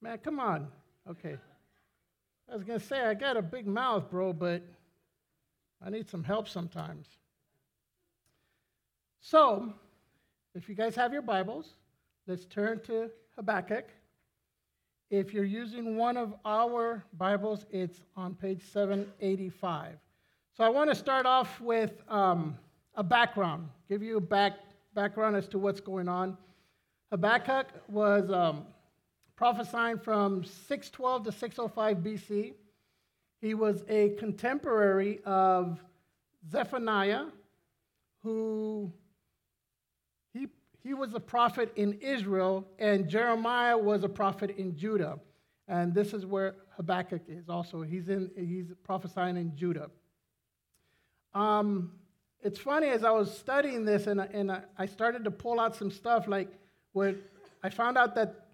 Man, come on. Okay. I was going to say, I got a big mouth, bro, but I need some help sometimes. So, if you guys have your Bibles, let's turn to Habakkuk. If you're using one of our Bibles, it's on page 785. So I want to start off with a background, give you a background as to what's going on. Habakkuk was prophesying from 612 to 605 BC. He was a contemporary of Zephaniah, who he was a prophet in Israel, and Jeremiah was a prophet in Judah. And this is where Habakkuk is also. He's prophesying in Judah. It's funny, as I was studying this, and I started to pull out some stuff, like where I found out that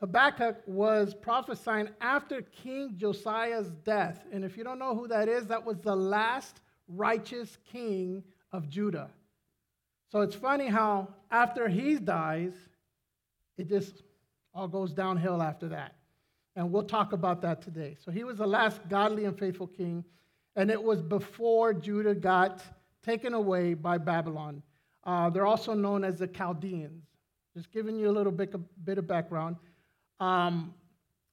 Habakkuk was prophesying after King Josiah's death. And if you don't know who that is, that was the last righteous king of Judah. So it's funny how after he dies, it just all goes downhill after that. And we'll talk about that today. So he was the last godly and faithful king. And it was before Judah got taken away by Babylon. They're also known as the Chaldeans. Just giving you a bit of background. And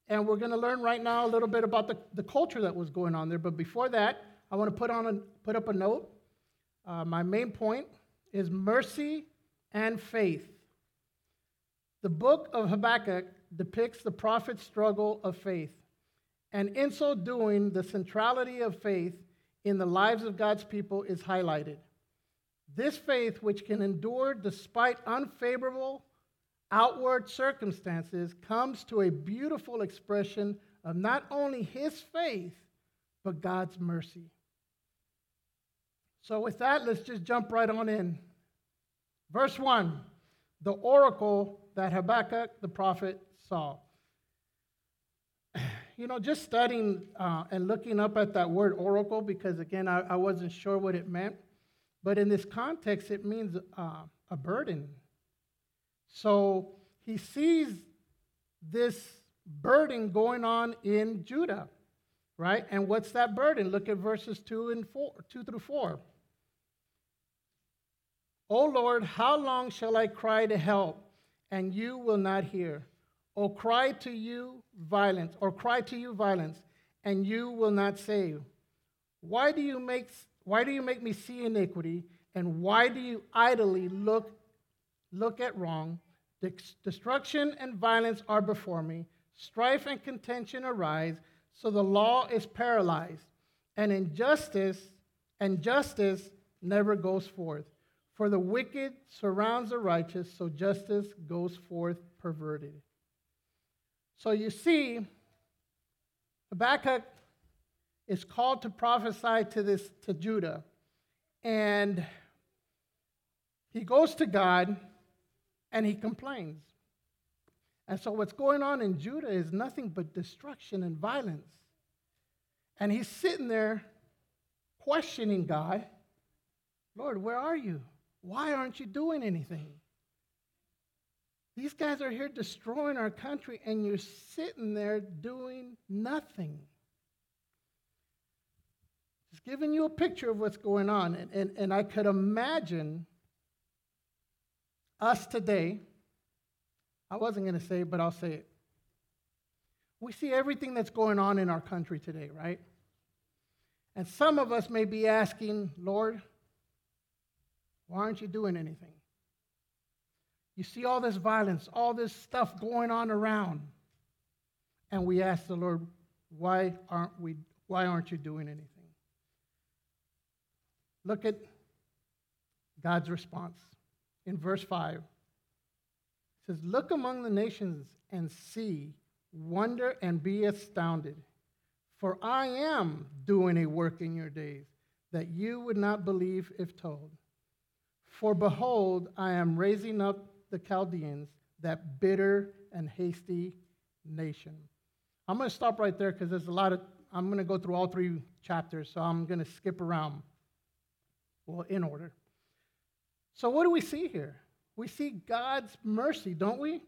we're going to learn right now a little bit about the culture that was going on there. But before that, I want to put up a note. My main point is mercy and faith. The book of Habakkuk depicts the prophet's struggle of faith. And in so doing, the centrality of faith in the lives of God's people is highlighted. This faith, which can endure despite unfavorable outward circumstances, comes to a beautiful expression of not only his faith, but God's mercy. So with that, let's just jump right on in. Verse 1, the oracle that Habakkuk the prophet saw. You know, just studying and looking up at that word oracle, because, again, I wasn't sure what it meant. But in this context, it means a burden. So he sees this burden going on in Judah, right? And what's that burden? Look at verses 2 through 4. O Lord, how long shall I cry to help, and you will not hear? Or cry to you violence, and you will not save. Why do you make me see iniquity, and why do you idly look at wrong? Destruction and violence are before me. Strife and contention arise, so the law is paralyzed, and justice never goes forth. For the wicked surrounds the righteous, so justice goes forth perverted. So you see, Habakkuk is called to prophesy to Judah. And he goes to God, and he complains. And so what's going on in Judah is nothing but destruction and violence. And he's sitting there questioning God, Lord, where are you? Why aren't you doing anything? These guys are here destroying our country, and you're sitting there doing nothing. Just giving you a picture of what's going on. And I could imagine us today. I wasn't going to say it, but I'll say it. We see everything that's going on in our country today, right? And some of us may be asking, Lord, why aren't you doing anything? You see all this violence, all this stuff going on around. And we ask the Lord, why aren't you doing anything? Look at God's response in verse 5. It says, look among the nations and see, wonder and be astounded. For I am doing a work in your days that you would not believe if told. For behold, I am raising up the Chaldeans, that bitter and hasty nation. I'm going to stop right there because there's I'm going to go through all three chapters, so I'm going to skip around, well, in order. So what do we see here? We see God's mercy, don't we?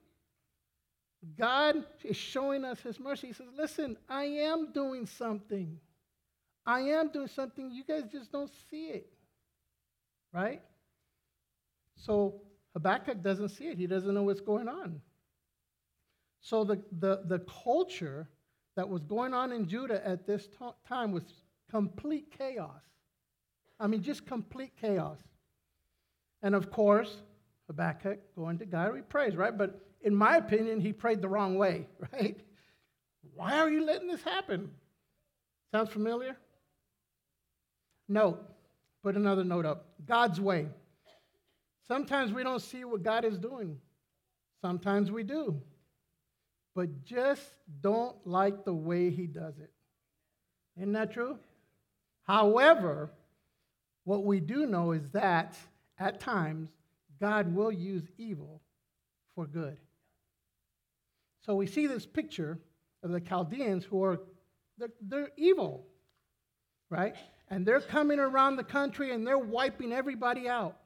God is showing us his mercy. He says, listen, I am doing something. I am doing something. You guys just don't see it, right? So Habakkuk doesn't see it. He doesn't know what's going on. So the culture that was going on in Judah at this time was complete chaos. I mean, just complete chaos. And of course, Habakkuk going to God, he prays, right? But in my opinion, he prayed the wrong way, right? Why are you letting this happen? Sounds familiar? Note. Put another note up. God's way. Sometimes we don't see what God is doing. Sometimes we do. But just don't like the way he does it. Isn't that true? However, what we do know is that at times, God will use evil for good. So we see this picture of the Chaldeans who are, they're evil, right? And they're coming around the country and they're wiping everybody out.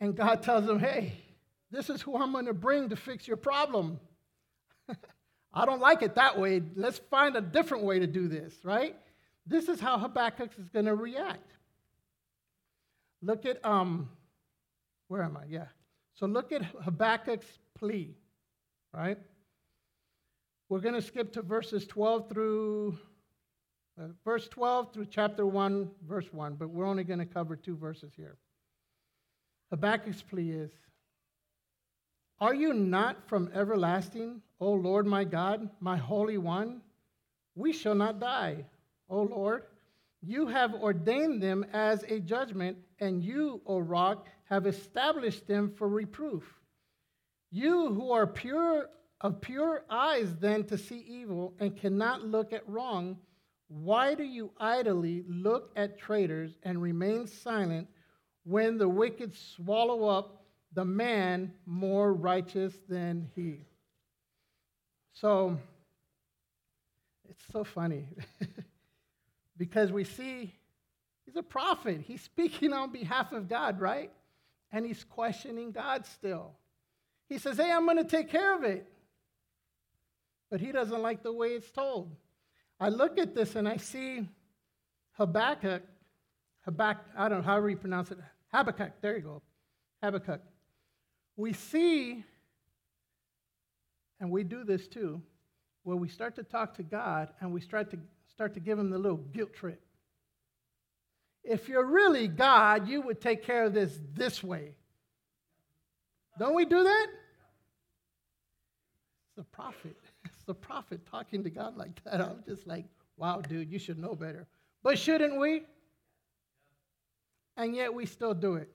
And God tells them, hey, this is who I'm going to bring to fix your problem. I don't like it that way. Let's find a different way to do this, right? This is how Habakkuk is going to react. Look at, where am I? Yeah. So look at Habakkuk's plea, right? We're going to skip to verse 12 through chapter 1, verse 1, but we're only going to cover two verses here. Habakkuk's plea is, are you not from everlasting, O Lord my God, my Holy One? We shall not die, O Lord. You have ordained them as a judgment, and you, O rock, have established them for reproof. You who are pure of pure eyes then to see evil and cannot look at wrong, why do you idly look at traitors and remain silent when the wicked swallow up the man more righteous than he? So, it's so funny. Because we see he's a prophet. He's speaking on behalf of God, right? And he's questioning God still. He says, hey, I'm going to take care of it. But he doesn't like the way it's told. I look at this and I see Habakkuk, I don't know how you pronounce it. Habakkuk, there you go. Habakkuk. We see, and we do this too, where we start to talk to God and we start to give him the little guilt trip. If you're really God, you would take care of this way. Don't we do that? It's the prophet. It's the prophet talking to God like that. I'm just like, wow, dude, you should know better. But shouldn't we? And yet we still do it.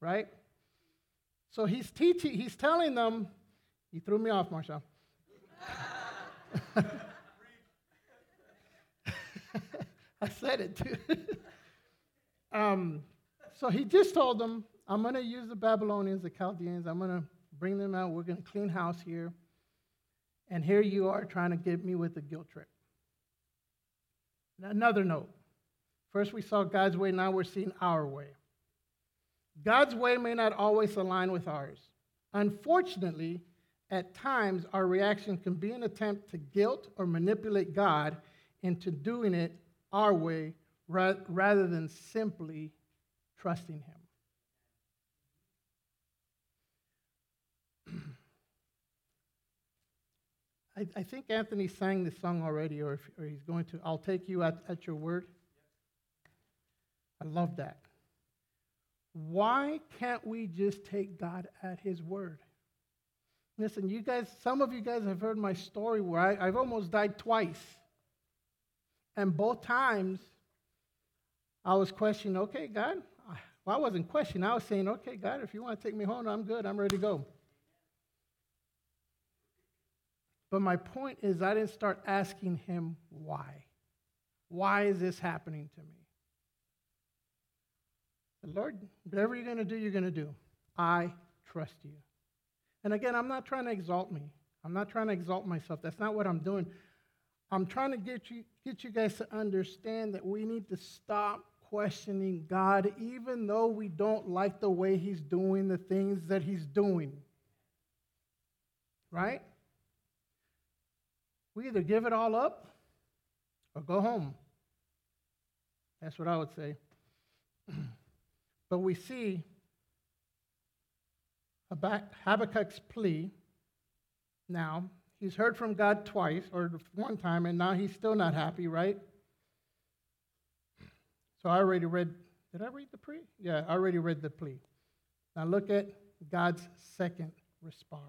Right? So he's teaching, he's telling them, you threw me off, Marshall. I said it too. So he just told them, I'm going to use the Babylonians, the Chaldeans. I'm going to bring them out. We're going to clean house here. And here you are trying to get me with the guilt trip. Another note. First we saw God's way. Now we're seeing our way. God's way may not always align with ours. Unfortunately, at times our reaction can be an attempt to guilt or manipulate God into doing it our way rather than simply trusting him. I think Anthony sang this song already, or he's going to. I'll take you at your word. I love that. Why can't we just take God at his word? Listen, you guys, some of you guys have heard my story where I've almost died twice. And both times, I was questioning, okay, God. Well, I wasn't questioning. I was saying, okay, God, if you want to take me home, I'm good. I'm ready to go. But my point is I didn't start asking him why. Why is this happening to me? The Lord, whatever you're going to do, you're going to do. I trust you. And again, I'm not trying to exalt me. I'm not trying to exalt myself. That's not what I'm doing. I'm trying to get you guys to understand that we need to stop questioning God, even though we don't like the way he's doing the things that he's doing. right? We either give it all up or go home. That's what I would say. But we see Habakkuk's plea now. He's heard from God twice, or one time, and now he's still not happy, right? So I already read, did I read the plea? Yeah, I already read the plea. Now look at God's second response.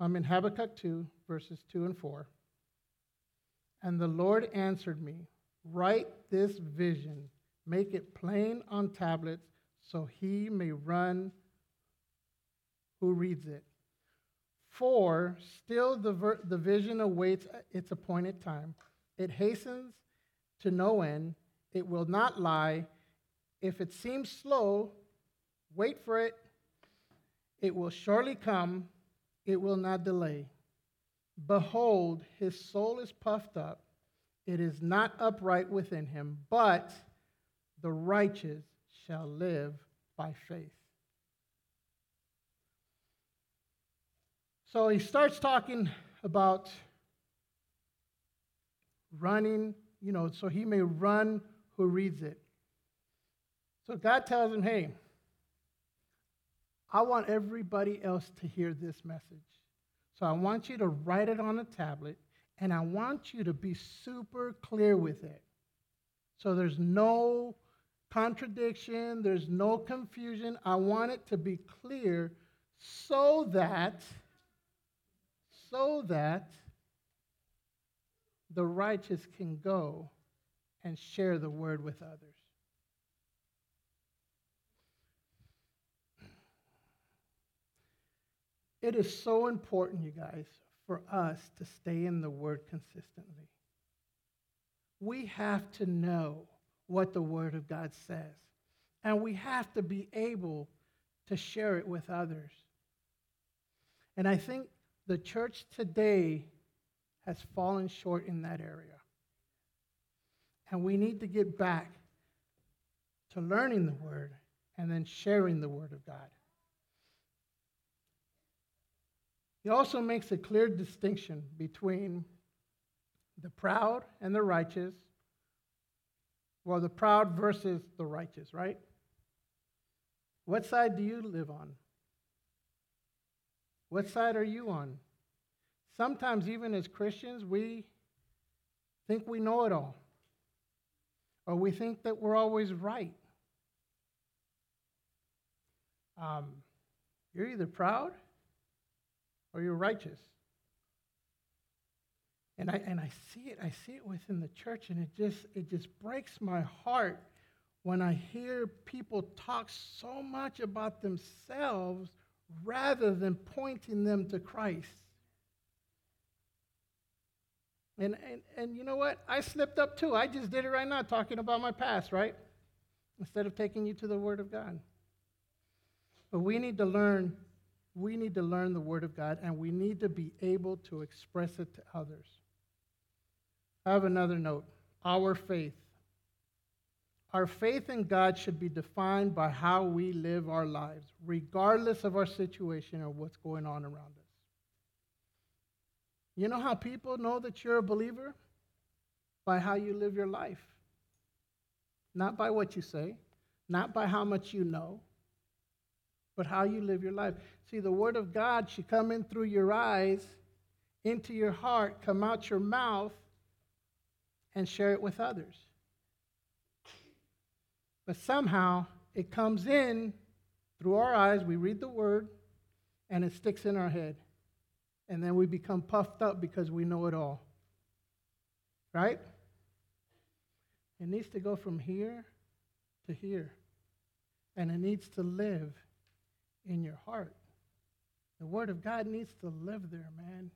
I'm in Habakkuk 2, verses 2 and 4. And the Lord answered me, write this vision, make it plain on tablets, so he may run who reads it. For still the vision awaits its appointed time. It hastens to no end. It will not lie. If it seems slow, wait for it. It will surely come. It will not delay. Behold, his soul is puffed up. It is not upright within him, but the righteous shall live by faith. So he starts talking about running, so he may run who reads it. So God tells him, hey, I want everybody else to hear this message. So I want you to write it on a tablet, and I want you to be super clear with it. So there's no contradiction, there's no confusion. I want it to be clear so that the righteous can go and share the word with others. It is so important, you guys, for us to stay in the word consistently. We have to know what the word of God says, and we have to be able to share it with others. And I think the church today has fallen short in that area. And we need to get back to learning the word and then sharing the word of God. He also makes a clear distinction between the proud and the righteous. Well, the proud versus the righteous, right? What side do you live on? What side are you on? Sometimes even as Christians, we think we know it all. Or we think that we're always right. You're either proud or you're righteous. And I see it within the church, and it just breaks my heart when I hear people talk so much about themselves rather than pointing them to Christ. And you know what? I slipped up too. I just did it right now, talking about my past, right? Instead of taking you to the Word of God. But we need to learn the Word of God, and we need to be able to express it to others. I have another note. Our faith. Our faith in God should be defined by how we live our lives, regardless of our situation or what's going on around us. You know how people know that you're a believer? By how you live your life. Not by what you say, not by how much you know, but how you live your life. See, the word of God should come in through your eyes, into your heart, come out your mouth, and share it with others. But somehow, it comes in through our eyes, we read the word, and it sticks in our head. And then we become puffed up because we know it all. Right? It needs to go from here to here. And it needs to live in your heart. The word of God needs to live there, man.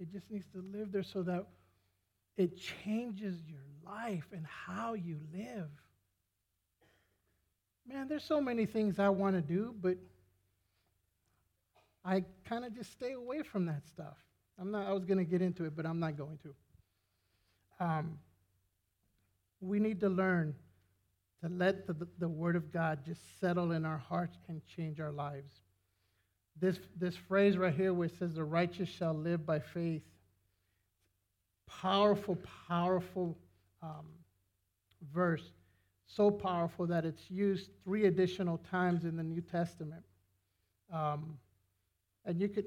It just needs to live there so that it changes your life and how you live. Man, there's so many things I want to do, but I kind of just stay away from that stuff. I was going to get into it, but I'm not going to. We need to learn to let the word of God just settle in our hearts and change our lives. This phrase right here where it says the righteous shall live by faith. Powerful, powerful verse. So powerful that it's used 3 additional times in the New Testament. And you could,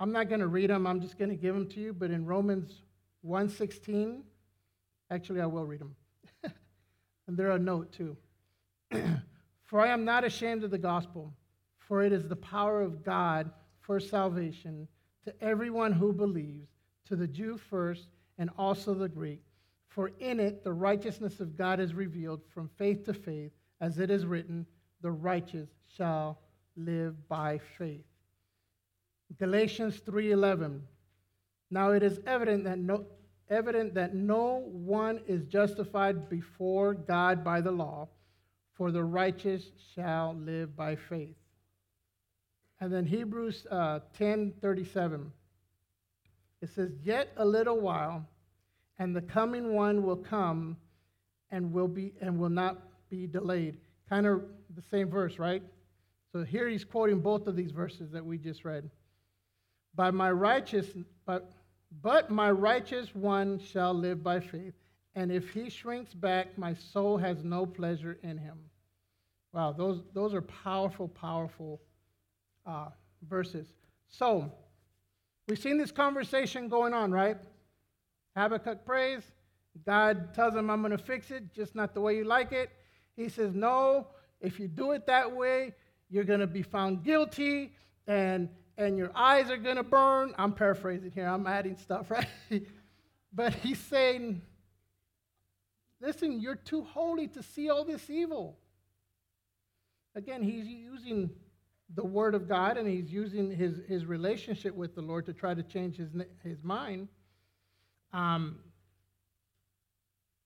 I'm not going to read them. I'm just going to give them to you. But in Romans 1:16, actually I will read them. And they're a note too. For I am not ashamed of the gospel, for it is the power of God for salvation to everyone who believes, to the Jew first and also the Greek. For in it the righteousness of God is revealed from faith to faith, as it is written, the righteous shall live by faith. Galatians 3:11. Now it is evident that no one is justified before God by the law, for the righteous shall live by faith. And then Hebrews 10:37. It says, yet a little while, and the coming one will come and will not be delayed. Kind of the same verse, right? So here he's quoting both of these verses that we just read. But my righteous one shall live by faith, and if he shrinks back, my soul has no pleasure in him. Wow, those are powerful, powerful verses. So we've seen this conversation going on, right? Habakkuk prays. God tells him, I'm going to fix it, just not the way you like it. He says, no, if you do it that way, you're going to be found guilty, and your eyes are going to burn. I'm paraphrasing here. I'm adding stuff, right? But he's saying, listen, you're too holy to see all this evil. Again, he's using the word of God, and he's using his relationship with the Lord to try to change his mind.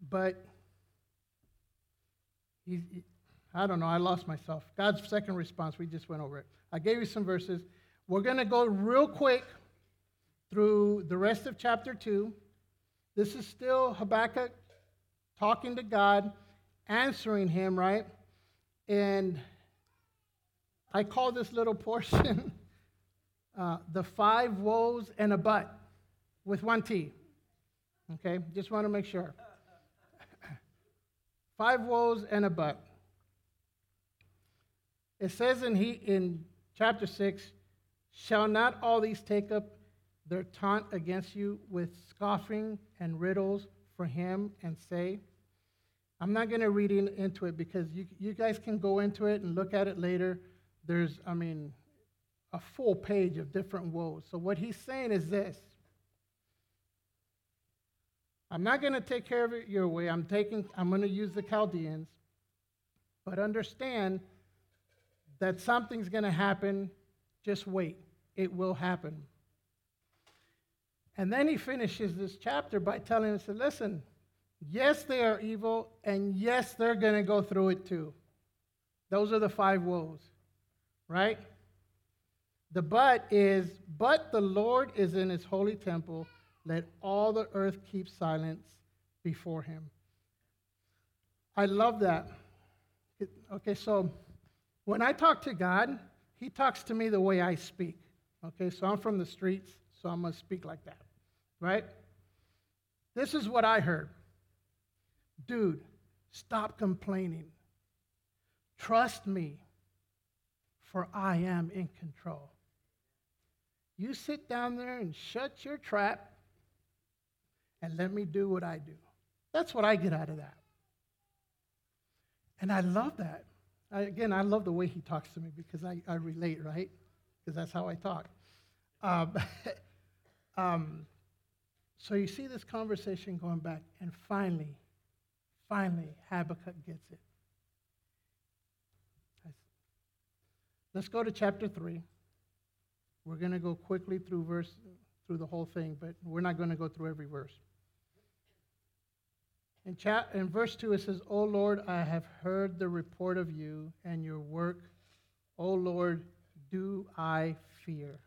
But he's... I don't know. I lost myself. God's second response, we just went over it. I gave you some verses. We're going to go real quick through the rest of chapter 2. This is still Habakkuk talking to God, answering him, right? And I call this little portion the 5 woes and a but with 1 T. Okay? Just want to make sure. 5 woes and a but. It says in chapter 6, shall not all these take up their taunt against you with scoffing and riddles for him and say? I'm not going to read into it because you guys can go into it and look at it later. There's, a full page of different woes. So what he's saying is this. I'm not going to take care of it your way. I'm going to use the Chaldeans. But understand that something's going to happen, just wait. It will happen. And then he finishes this chapter by telling us, listen, yes, they are evil, and yes, they're going to go through it too. Those are the 5 woes, right? The but the Lord is in his holy temple. Let all the earth keep silence before him. I love that. Okay, so... when I talk to God, he talks to me the way I speak. Okay, so I'm from the streets, so I'm going to speak like that, right? This is what I heard. Dude, stop complaining. Trust me, for I am in control. You sit down there and shut your trap and let me do what I do. That's what I get out of that. And I love that. I love the way he talks to me because I relate, right? Because that's how I talk. So you see this conversation going back, and finally, Habakkuk gets it. Let's go to chapter 3. We're going to go quickly through the whole thing, but we're not going to go through every verse. In verse 2, it says, O Lord, I have heard the report of you and your work. O Lord, do I fear.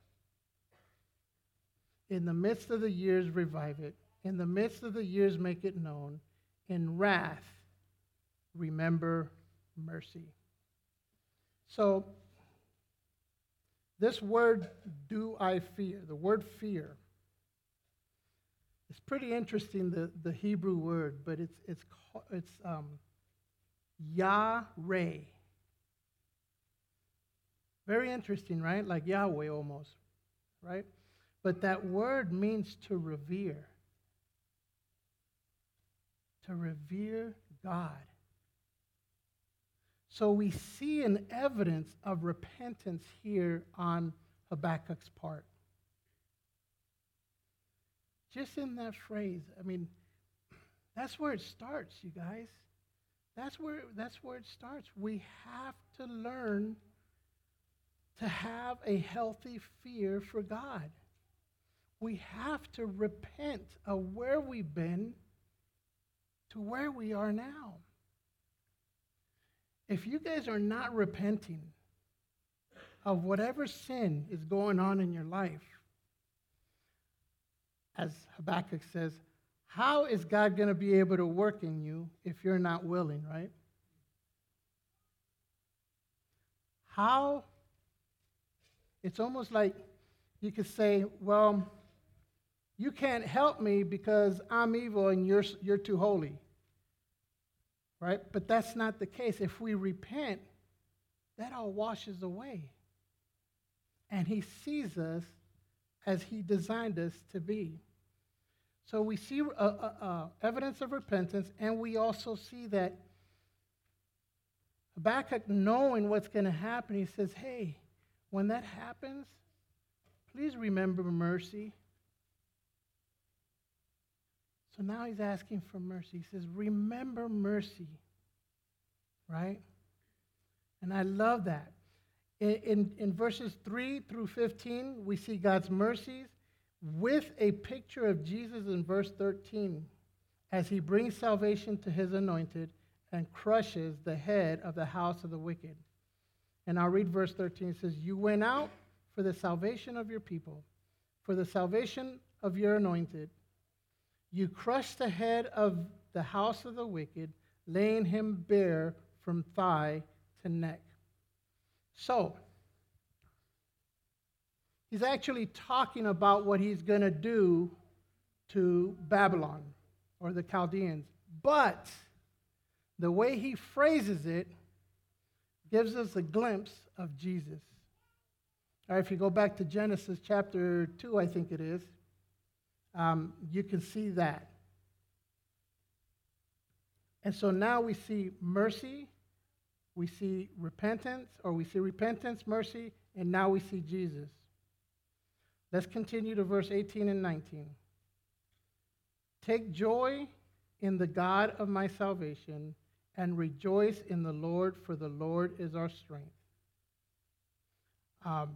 In the midst of the years, revive it. In the midst of the years, make it known. In wrath, remember mercy. So This word, do I fear, the word fear, it's pretty interesting, the Hebrew word, but it's yareh. Very interesting, right? Like Yahweh almost, right? But that word means to revere. To revere God. So we see an evidence of repentance here on Habakkuk's part. Just in that phrase, I mean, that's where it starts, you guys. That's where it starts. We have to learn to have a healthy fear for God. We have to repent of where we've been to where we are now. If you guys are not repenting of whatever sin is going on in your life, as Habakkuk says, how is God going to be able to work in you if you're not willing, right? How? It's almost like you could say, well, you can't help me because I'm evil and you're too holy, right? But that's not the case. If we repent, that all washes away. And he sees us as he designed us to be. So we see evidence of repentance, and we also see that Habakkuk, knowing what's going to happen, he says, hey, when that happens, please remember mercy. So now he's asking for mercy. He says, remember mercy, right? And I love that. In verses 3 through 15, we see God's mercies with a picture of Jesus in verse 13 as he brings salvation to his anointed and crushes the head of the house of the wicked. And I'll read verse 13. It says, you went out for the salvation of your people, for the salvation of your anointed. You crushed the head of the house of the wicked, laying him bare from thigh to neck. So, he's actually talking about what he's going to do to Babylon or the Chaldeans. But the way he phrases it gives us a glimpse of Jesus. All right, if you go back to Genesis chapter 2, I think it is, you can see that. And so now we see mercy, we see repentance, mercy, and now we see Jesus. Let's continue to verse 18 and 19. Take joy in the God of my salvation and rejoice in the Lord, for the Lord is our strength. That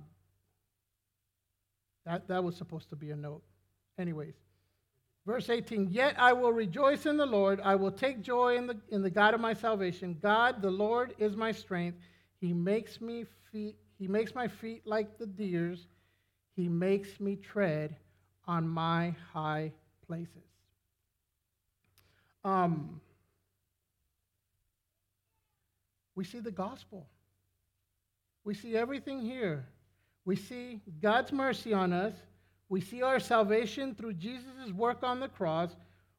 was supposed to be a note. Anyways, verse 18, yet I will rejoice in the Lord. I will take joy in the God of my salvation. God, the Lord, is my strength. He makes my feet like the deer's. He makes me tread on my high places. We see the gospel. We see everything here. We see God's mercy on us. We see our salvation through Jesus' work on the cross.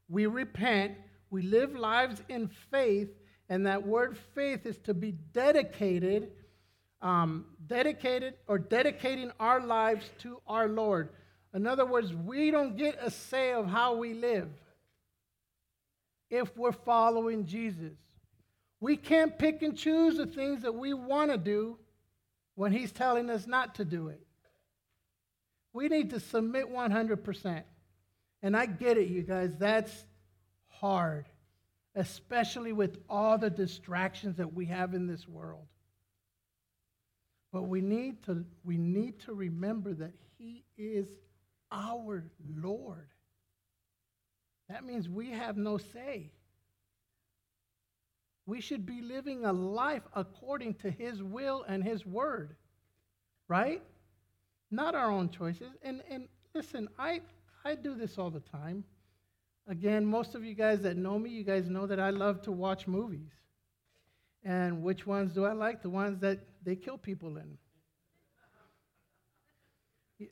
We repent. We live lives in faith. And that word faith is to be dedicated, dedicating our lives to our Lord. In other words, we don't get a say of how we live if we're following Jesus. We can't pick and choose the things that we want to do when he's telling us not to do it. We need to submit 100%. And I get it, you guys. That's hard, especially with all the distractions that we have in this world. But we need to remember that he is our Lord. That means we have no say. We should be living a life according to his will and his word, right? Not our own choices. And listen, I do this all the time. Again, most of you guys that know me, you guys know that I love to watch movies. And which ones do I like? The ones that they kill people in.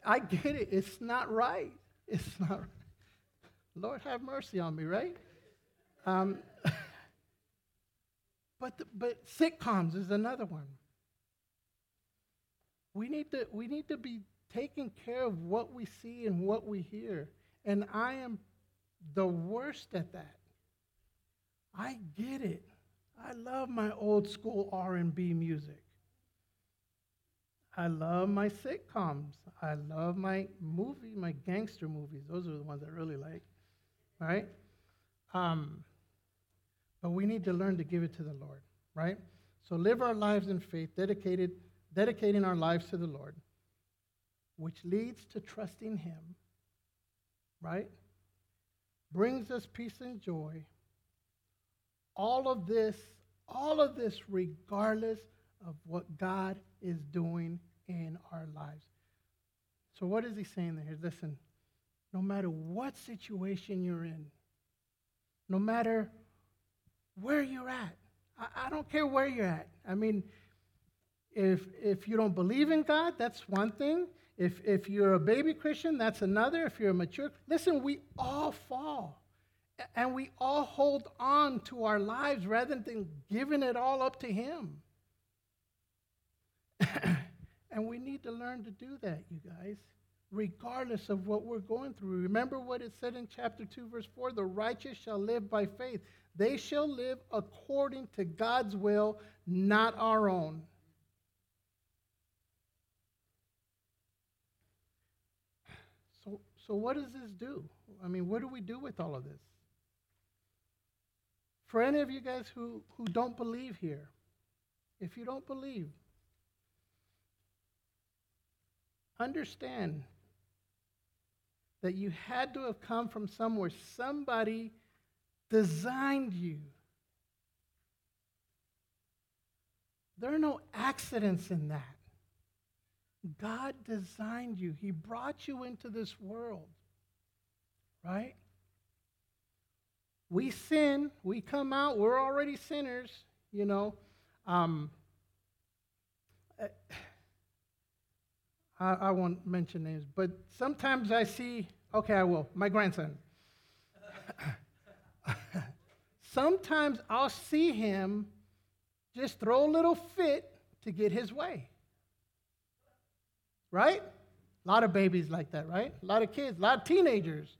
I get it. It's not right. It's not right. Lord, have mercy on me, right? But sitcoms is another one. We need to be taking care of what we see and what we hear. And I am the worst at that. I get it. I love my old school R&B music. I love my sitcoms. I love my gangster movies. Those are the ones I really like, right? But we need to learn to give it to the Lord, right? So live our lives in faith, dedicating our lives to the Lord, which leads to trusting Him, right? Brings us peace and joy. All of this regardless of what God is doing in our lives. So what is he saying there? Listen, no matter what situation you're in, no matter where you're at, I don't care where you're at. I mean, if you don't believe in God, that's one thing. If you're a baby Christian, that's another. If you're a mature, listen, we all fall. And we all hold on to our lives rather than giving it all up to Him. And we need to learn to do that, you guys, regardless of what we're going through. Remember what it said in chapter 2, verse 4, the righteous shall live by faith. They shall live according to God's will, not our own. So what does this do? I mean, what do we do with all of this? For any of you guys who don't believe here, if you don't believe, understand that you had to have come from somewhere. Somebody designed you. There are no accidents in that. God designed you. He brought you into this world, right? We sin, we come out, we're already sinners, you know. I won't mention names, but sometimes I see, okay, I will, my grandson. Sometimes I'll see him just throw a little fit to get his way, right? A lot of babies like that, right? A lot of kids, a lot of teenagers.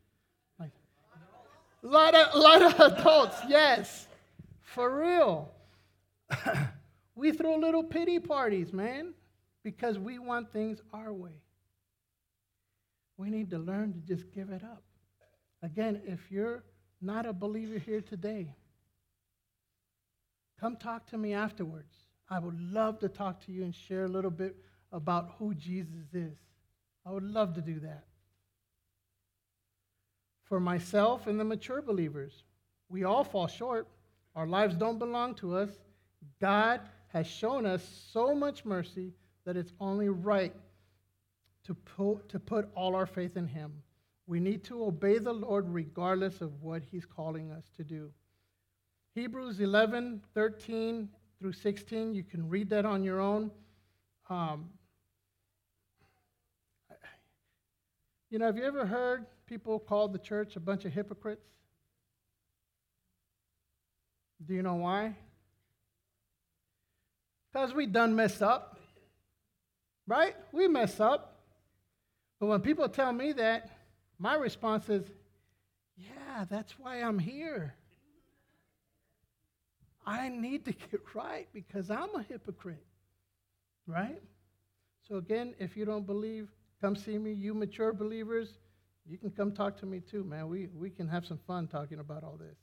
A lot of adults, yes. For real. We throw little pity parties, man, because we want things our way. We need to learn to just give it up. Again, if you're not a believer here today, come talk to me afterwards. I would love to talk to you and share a little bit about who Jesus is. I would love to do that. For myself and the mature believers, we all fall short. Our lives don't belong to us. God has shown us so much mercy that it's only right to put all our faith in Him. We need to obey the Lord regardless of what He's calling us to do. Hebrews 11:13 through 16, you can read that on your own. You know, have you ever heard people call the church a bunch of hypocrites? Do you know why? Because we done messed up. Right? We mess up. But when people tell me that, my response is, yeah, that's why I'm here. I need to get right because I'm a hypocrite. Right? So again, if you don't believe, come see me. You mature believers, you can come talk to me too, man. We can have some fun talking about all this.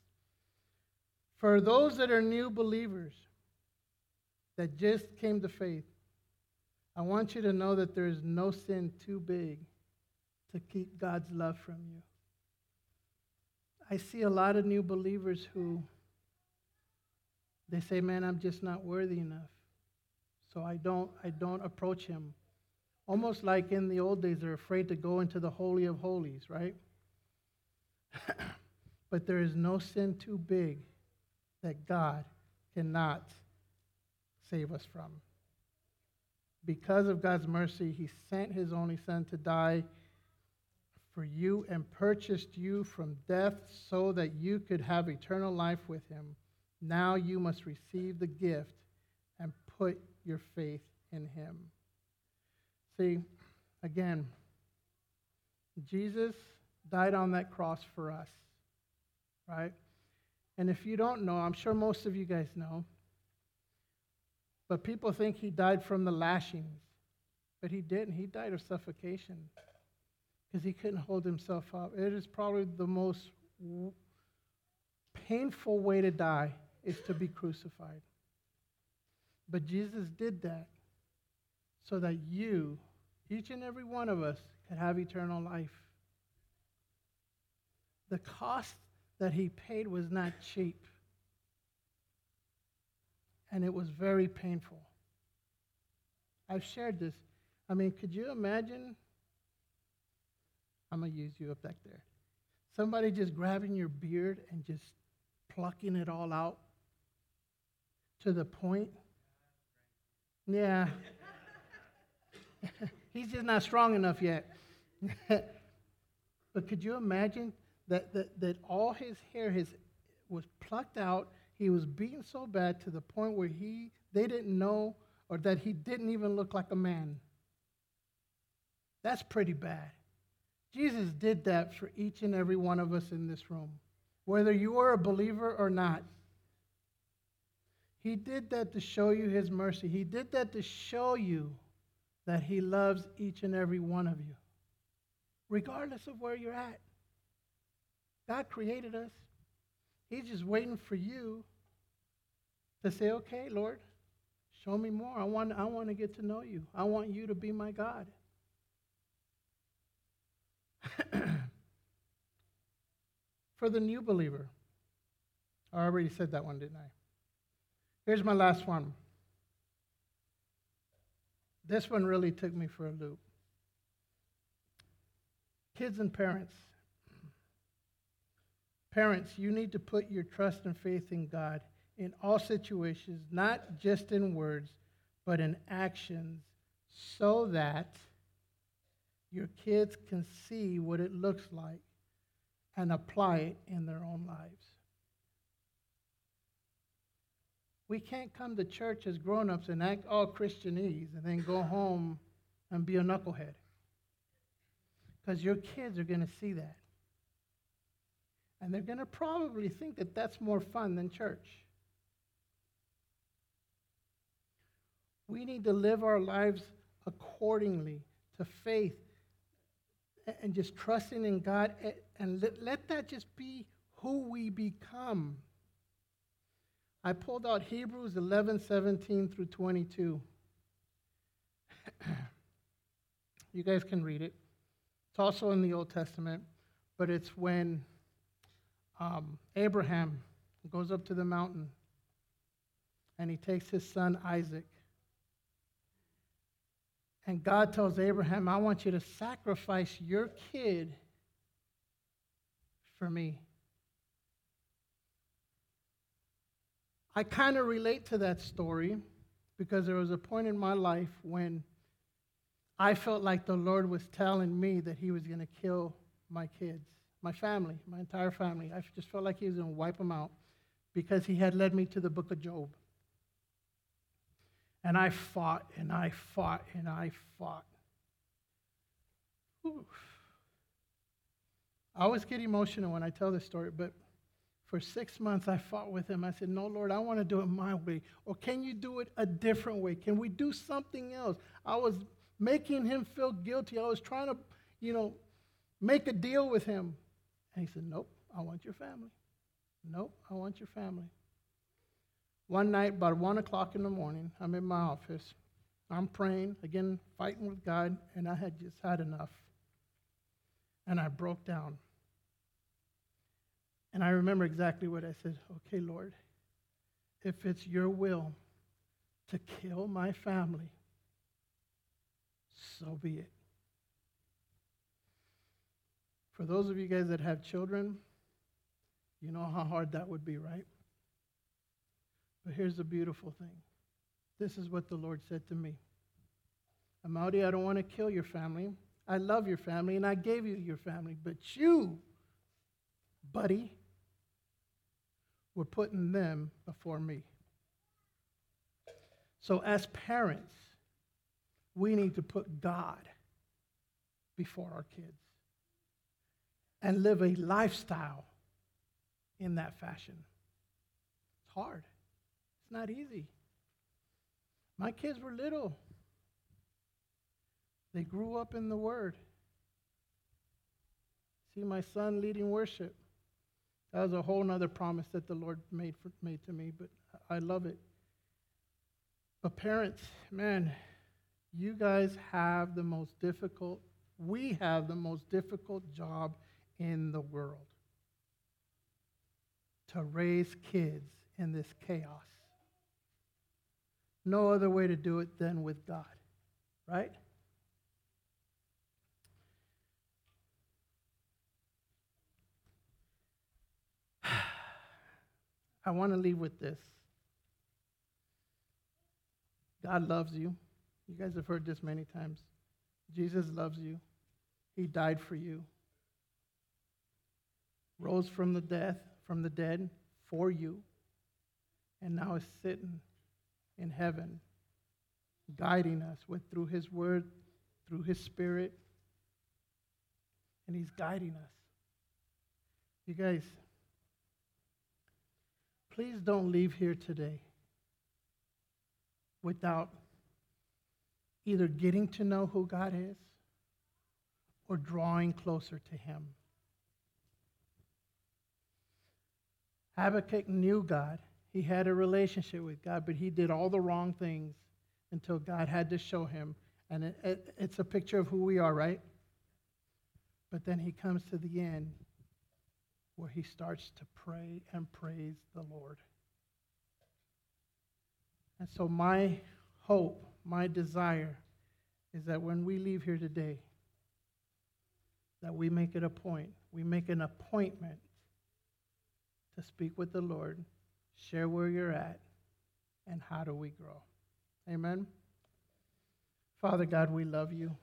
For those that are new believers that just came to faith, I want you to know that there is no sin too big to keep God's love from you. I see a lot of new believers who, they say, man, I'm just not worthy enough. So I don't approach Him. Almost like in the old days, they're afraid to go into the Holy of Holies, right? But there is no sin too big that God cannot save us from. because of God's mercy, he sent his only son to die for you and purchased you from death so that you could have eternal life with him. Now you must receive the gift and put your faith in him. See, again, Jesus died on that cross for us, right? And if you don't know, I'm sure most of you guys know, but people think he died from the lashings, but he didn't. He died of suffocation because he couldn't hold himself up. It is probably the most painful way to die is to be crucified. But Jesus did that so that you, each and every one of us, could have eternal life. The cost that he paid was not cheap. And it was very painful. I've shared this. I mean, could you imagine? I'm going to use you up back there. Somebody just grabbing your beard and just plucking it all out to the point. Yeah. He's just not strong enough yet. But could you imagine that all his hair was plucked out? He was beaten so bad to the point where they didn't know, or that he didn't even look like a man. That's pretty bad. Jesus did that for each and every one of us in this room, whether you are a believer or not. He did that to show you his mercy. He did that to show you that he loves each and every one of you, regardless of where you're at. God created us. He's just waiting for you to say, okay, Lord, show me more. I want to get to know you. I want you to be my God. For the new believer. I already said that one, didn't I? Here's my last one. This one really took me for a loop. Kids and parents. Parents, you need to put your trust and faith in God in all situations, not just in words, but in actions, so that your kids can see what it looks like and apply it in their own lives. We can't come to church as grown-ups and act all Christianese and then go home and be a knucklehead, because your kids are going to see that. And they're going to probably think that that's more fun than church. We need to live our lives accordingly to faith and just trusting in God, and let that just be who we become. I pulled out Hebrews 11:17-22. You guys can read it. It's also in the Old Testament, but it's when Abraham goes up to the mountain and he takes his son Isaac. And God tells Abraham, I want you to sacrifice your kid for me. I kind of relate to that story because there was a point in my life when I felt like the Lord was telling me that he was going to kill my kids. My family, my entire family. I just felt like he was going to wipe them out because he had led me to the book of Job. And I fought, and I fought, and I fought. Oof. I always get emotional when I tell this story, but for 6 months I fought with him. I said, no, Lord, I want to do it my way. Or can you do it a different way? Can we do something else? I was making him feel guilty. I was trying to, make a deal with him. And he said, nope, I want your family. Nope, I want your family. One night, about 1 o'clock in the morning, I'm in my office. I'm praying, again, fighting with God, and I had just had enough. And I broke down. And I remember exactly what I said. Okay, Lord, if it's your will to kill my family, so be it. For those of you guys that have children, you know how hard that would be, right? But here's the beautiful thing. This is what the Lord said to me. Amadi, I don't want to kill your family. I love your family, and I gave you your family. But you, buddy, were putting them before me. So as parents, we need to put God before our kids and live a lifestyle in that fashion. It's hard. It's not easy. My kids were little. They grew up in the Word. See my son leading worship. That was a whole nother promise that the Lord made to me, but I love it. But parents, man, you guys have the most difficult, we have the most difficult job in the world. To raise kids in this chaos. No other way to do it than with God, right? I want to leave with this. God loves you. You guys have heard this many times. Jesus loves you. He died for you. Rose from the dead for you. And now is sitting in heaven, guiding us through his word, through his spirit. And he's guiding us. You guys, please don't leave here today without either getting to know who God is or drawing closer to him. Habakkuk knew God. He had a relationship with God, but he did all the wrong things until God had to show him. And it's a picture of who we are, right? But then he comes to the end where he starts to pray and praise the Lord. And so my hope, my desire, is that when we leave here today, that we make it a point. We make an appointment to speak with the Lord, share where you're at, and how do we grow. Amen. Father God, we love you.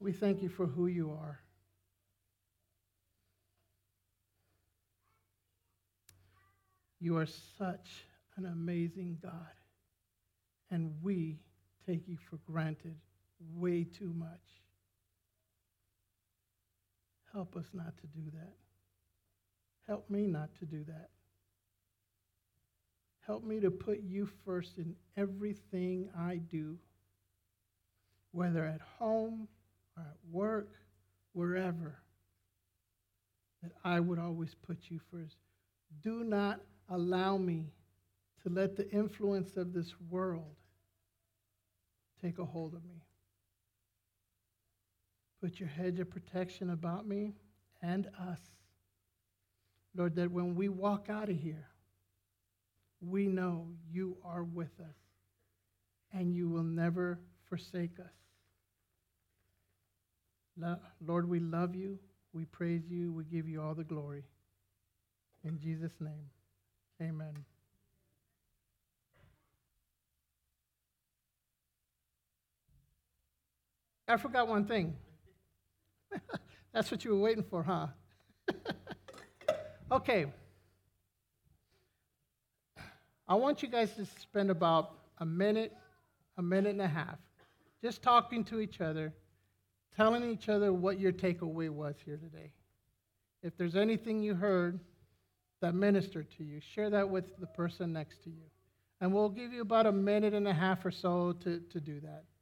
We thank you for who you are. You are such an amazing God, and we take you for granted way too much. Help us not to do that. Help me not to do that. Help me to put you first in everything I do, whether at home or at work, wherever, that I would always put you first. Do not allow me to let the influence of this world take a hold of me. Put your hedge of protection about me and us, Lord, that when we walk out of here, we know you are with us and you will never forsake us. Lord, we love you, we praise you, we give you all the glory. In Jesus' name, amen. I forgot one thing. That's what you were waiting for, huh? Okay. I want you guys to spend about a minute and a half, just talking to each other, telling each other what your takeaway was here today. If there's anything you heard that ministered to you, share that with the person next to you. And we'll give you about a minute and a half or so to do that.